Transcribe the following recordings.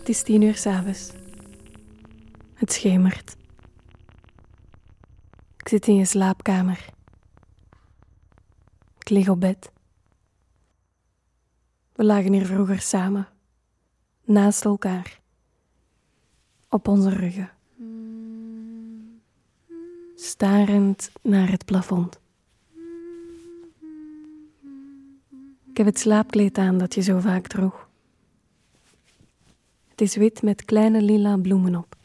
Het is 10:00 s'avonds. Het schemert. Ik zit in je slaapkamer. Ik lig op bed. We lagen hier vroeger samen. Naast elkaar. Op onze ruggen. Starend naar het plafond. Ik heb het slaapkleed aan dat je zo vaak droeg. Het is wit met kleine lila bloemen op.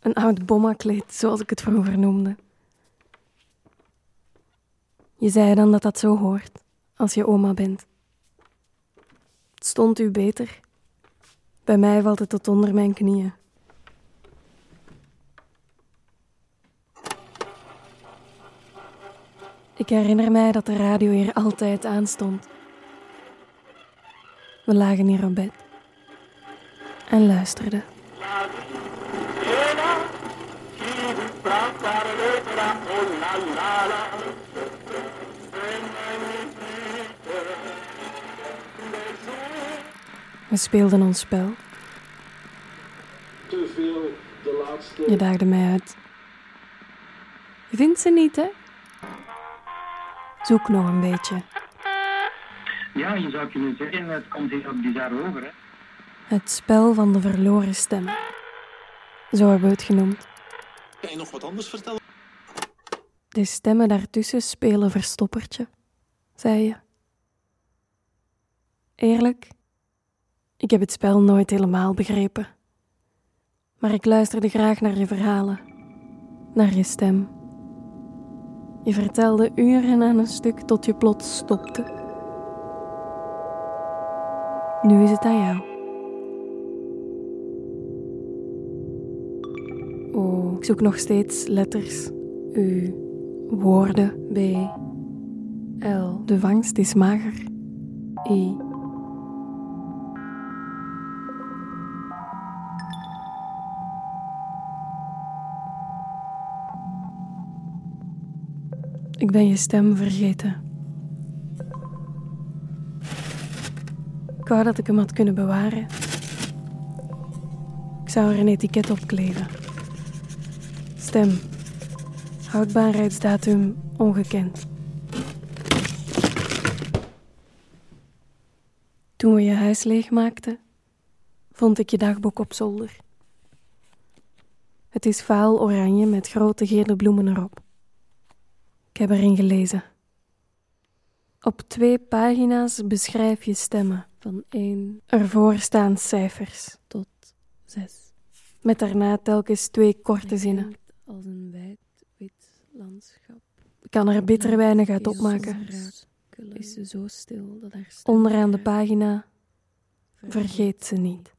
Een oud bommakleed, zoals ik het vroeger noemde. Je zei dan dat dat zo hoort, als je oma bent. Het stond u beter. Bij mij valt het tot onder mijn knieën. Ik herinner mij dat de radio hier altijd aanstond. We lagen hier op bed. En luisterde. We speelden ons spel. Je daagde mij uit. Je vindt ze niet, hè? Zoek nog een beetje. Ja, je zou kunnen zeggen, het komt hier op bizar over, hè? Het spel van de verloren stemmen. Zo hebben we het genoemd. Kan je nog wat anders vertellen? De stemmen daartussen spelen verstoppertje, zei je. Eerlijk, ik heb het spel nooit helemaal begrepen. Maar ik luisterde graag naar je verhalen. Naar je stem. Je vertelde uren aan een stuk tot je plots stopte. Nu is het aan jou. Oh, ik zoek nog steeds letters. U, woorden, B, L. De vangst is mager. I. Ik ben je stem vergeten. Ik wou dat ik hem had kunnen bewaren. Ik zou er een etiket op kleven. Stem. Houdbaarheidsdatum ongekend. Toen we je huis leegmaakten, vond ik je dagboek op zolder. Het is vaal oranje met grote gele bloemen erop. Ik heb erin gelezen. Op 2 pagina's beschrijf je stemmen van 1. Ervoor staan cijfers tot 6. Met daarna telkens 2 korte zinnen. Als een wijd-wit landschap. Ik kan er bitter weinig uit opmaken. Is ze zo stil dat haar stem onderaan de pagina vergeet ze niet.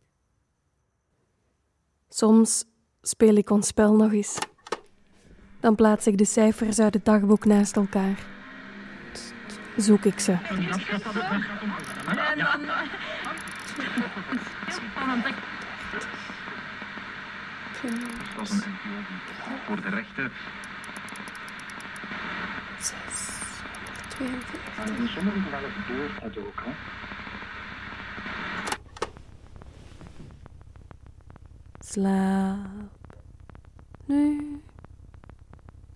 Soms speel ik ons spel nog eens. Dan plaats ik de cijfers uit het dagboek naast elkaar. Zoek ik ze. Voor de rechter. 642. Sommigen gaan het door uit ook, hè? 'Slaap nu.'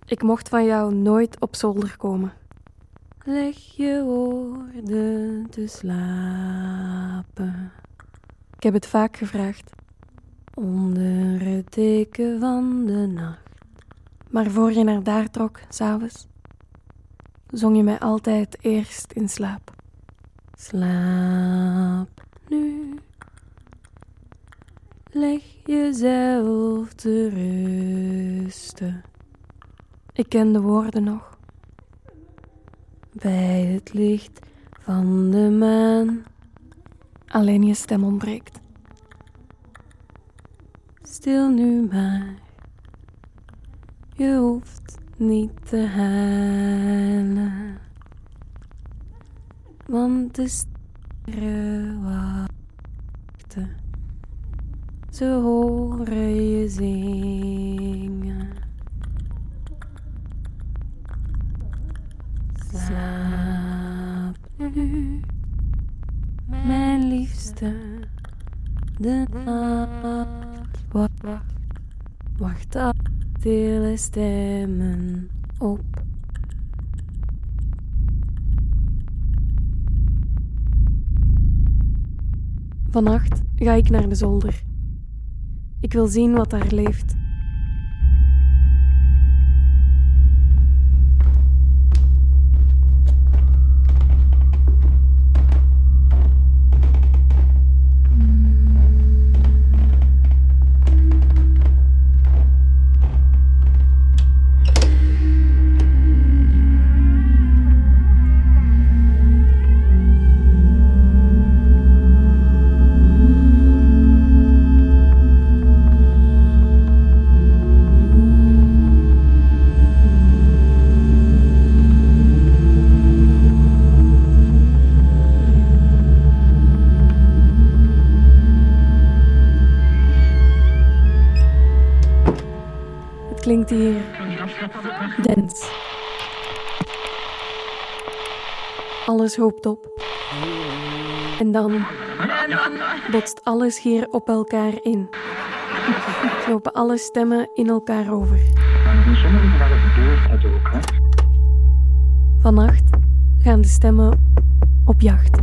Ik mocht van jou nooit op zolder komen. Leg je woorden te slapen. Ik heb het vaak gevraagd. Onder het deken van de nacht. Maar voor je naar daar trok, s'avonds, zong je mij altijd eerst in slaap. Slaap nu. Leg jezelf te rusten. Ik ken de woorden nog. Bij het licht van de maan. Alleen je stem ontbreekt. Stil nu maar. Je hoeft niet te halen. Want de sterren wachten. Ze horen je zingen. Slaap nu, mijn liefste. De nacht wacht af. Stille stemmen op. Vannacht ga ik naar de zolder. Ik wil zien wat daar leeft. Klinkt hier dens. Alles hoopt op. En dan botst alles hier op elkaar in. Lopen alle stemmen in elkaar over. Vannacht gaan de stemmen op jacht.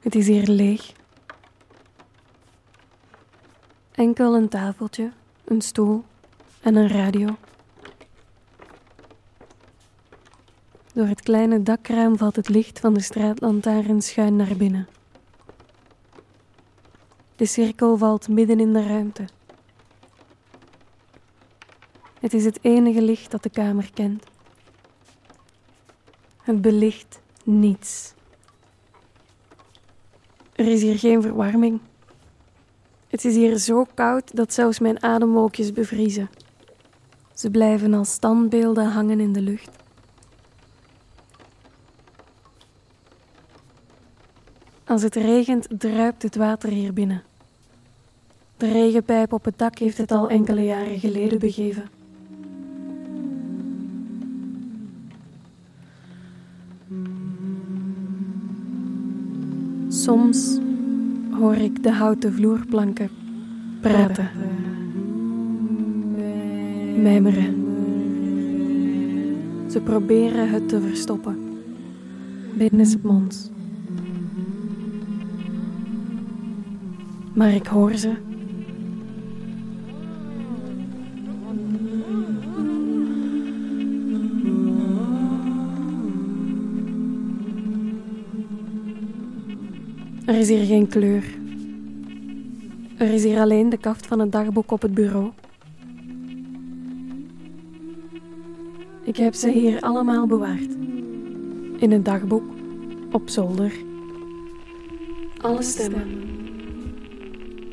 Het is hier leeg. Enkel een tafeltje, een stoel en een radio. Door het kleine dakraam valt het licht van de straatlantaarn schuin naar binnen. De cirkel valt midden in de ruimte. Het is het enige licht dat de kamer kent. Het belicht niets. Er is hier geen verwarming. Het is hier zo koud dat zelfs mijn ademwolkjes bevriezen. Ze blijven als standbeelden hangen in de lucht. Als het regent, druipt het water hier binnen. De regenpijp op het dak heeft het al enkele jaren geleden begeven. Soms hoor ik de houten vloerplanken praten, mijmeren. Ze proberen het te verstoppen, binnensmonds. Maar ik hoor ze. Er is hier geen kleur. Er is hier alleen de kaft van het dagboek op het bureau. Ik heb ze hier allemaal bewaard. In het dagboek, op zolder. Alle stemmen.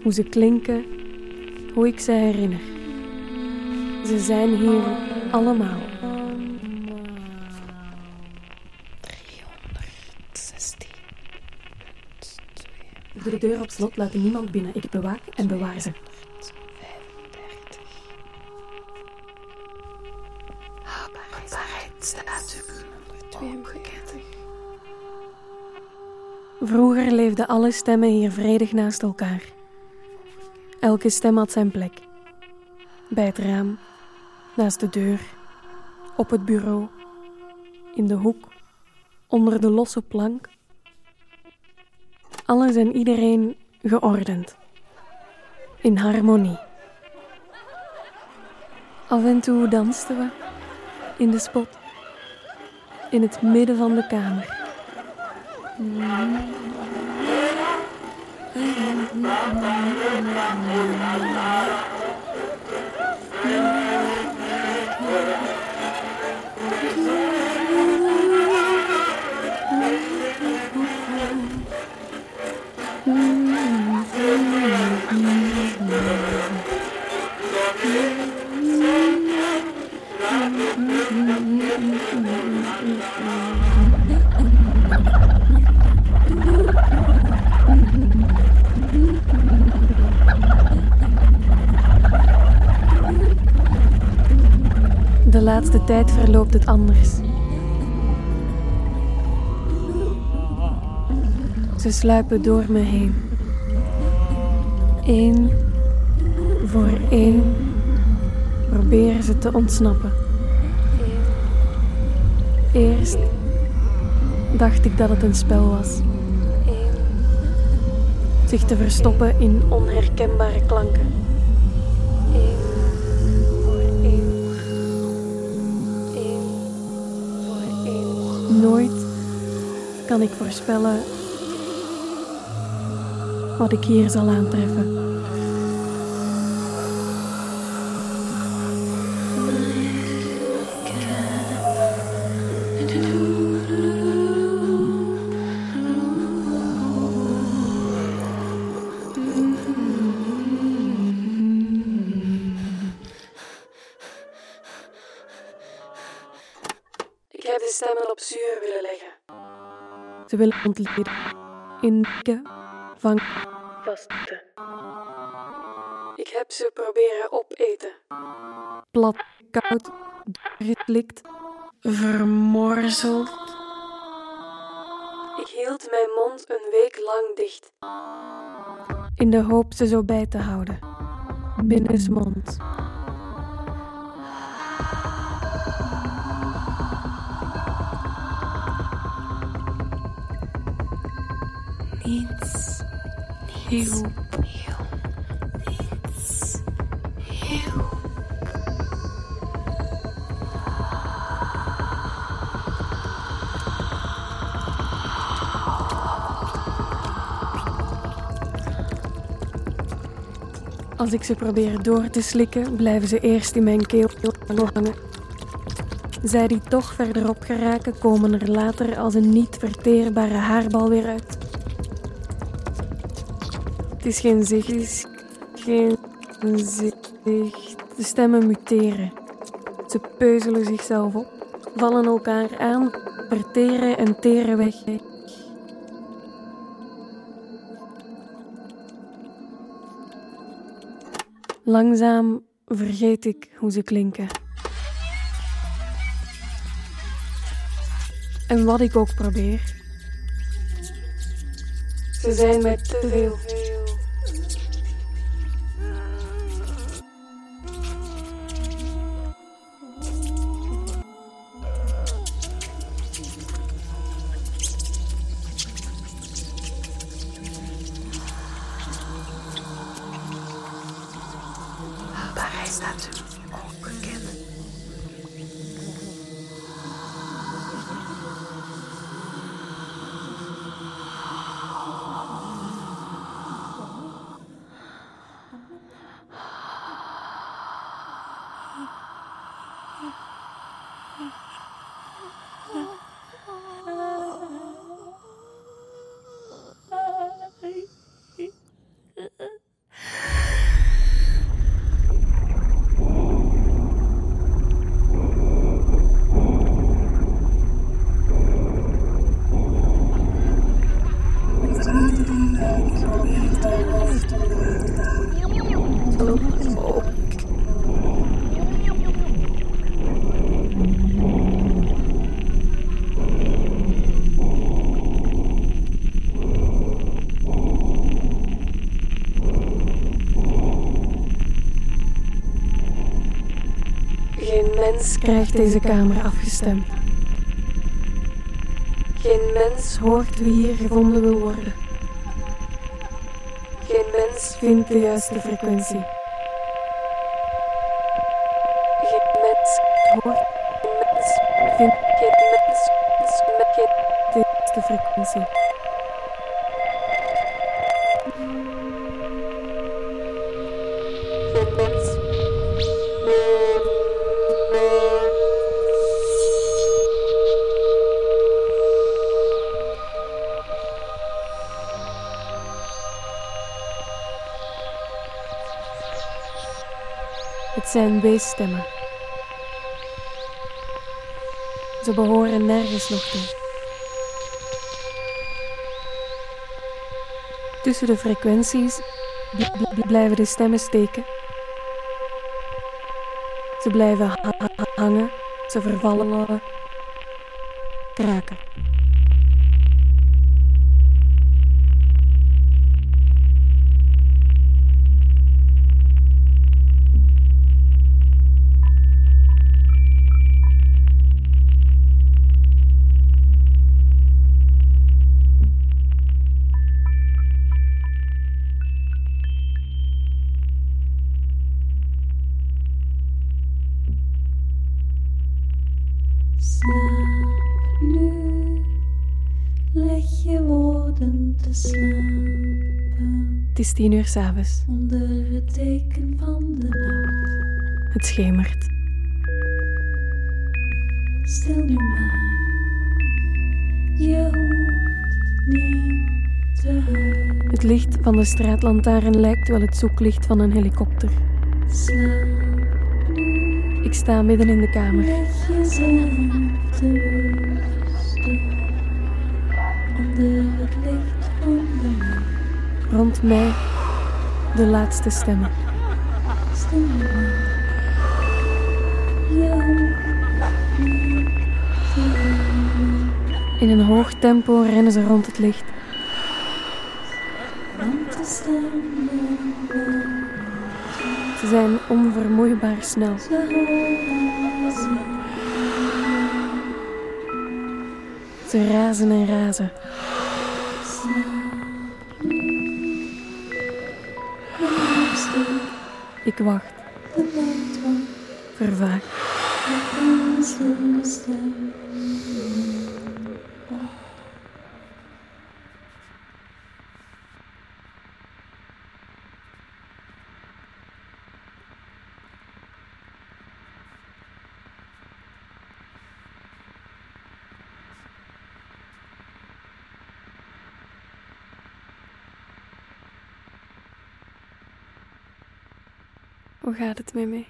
Hoe ze klinken, hoe ik ze herinner. Ze zijn hier allemaal. 316. Doe de deur op slot, laat niemand binnen. Ik bewaak en bewaar ze. 35. Vroeger leefden alle stemmen hier vredig naast elkaar. Elke stem had zijn plek. Bij het raam, naast de deur, op het bureau, in de hoek, onder de losse plank. Alles en iedereen geordend. In harmonie. Af en toe dansten we in de spot, in het midden van de kamer. De laatste tijd verloopt het anders. Ze sluipen door me heen. Eén voor één proberen ze te ontsnappen. Eerst dacht ik dat het een spel was. Zich te verstoppen in onherkenbare klanken. Nooit kan ik voorspellen wat ik hier zal aantreffen. Ik heb de stemmen op zuur willen leggen. Ze willen ontleden. In dikke vang vasten. Ik heb ze proberen opeten. Plat, koud, doorgeklikt, vermorzeld. Ik hield mijn mond een week lang dicht. In de hoop ze zo bij te houden. Binnensmonds. Niets. Heel. Als ik ze probeer door te slikken, blijven ze eerst in mijn keel hangen. Zij die toch verderop geraken, komen er later als een niet verteerbare haarbal weer uit. Het is geen zicht, De stemmen muteren. Ze peuzelen zichzelf op, vallen elkaar aan, verteren en teren weg. Langzaam vergeet ik hoe ze klinken. En wat ik ook probeer. Ze zijn mij te veel. Daarbij staat ze onbekend. Oh. mens krijgt deze kamer afgestemd. Geen mens hoort wie hier gevonden wil worden. Geen mens vindt de juiste frequentie. Geen mens hoort, geen mens vindt, geen mens vindt de juiste frequentie. Geen mens. Het zijn beeststemmen. Ze behoren nergens nog toe. Tussen de frequenties blijven de stemmen steken. Ze blijven hangen, ze vervallen, kraken. Slaap nu, leg je woorden te slapen. Het is 10:00 s'avonds. Onder het teken van de nacht. Het schemert. Stil nu maar, je hoeft niet te huilen. Het licht van de straatlantaarn lijkt wel het zoeklicht van een helikopter. Slaap. Ik sta midden in de kamer. Leg jezelf te rusten onder het licht van de nacht. Rond mij de laatste stemmen. Stil maar, je hoeft niet te huilen. In een hoog tempo rennen ze rond het licht. Want de stemmen. Ze zijn onvermoeibaar snel. Ze razen en razen. Ik wacht. Vervaagd. Hoe gaat het met mij?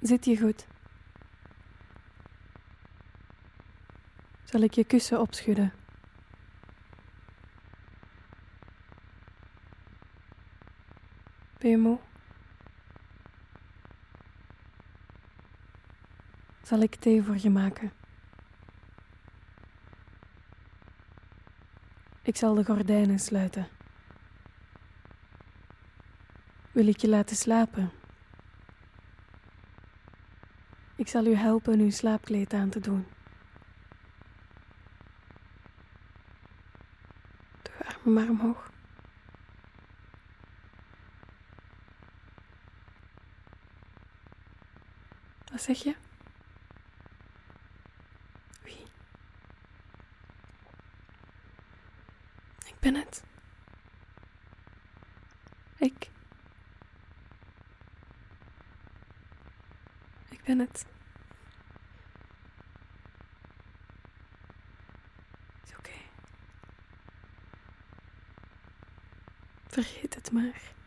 Zit je goed? Zal ik je kussen opschudden? Ben je moe? Zal ik thee voor je maken? Ik zal de gordijnen sluiten. Wil ik je laten slapen? Ik zal u helpen uw slaapkleed aan te doen. Doe je armen maar omhoog. Wat zeg je? Ik ben het. Ik ben het. Het is oké. Vergeet het maar.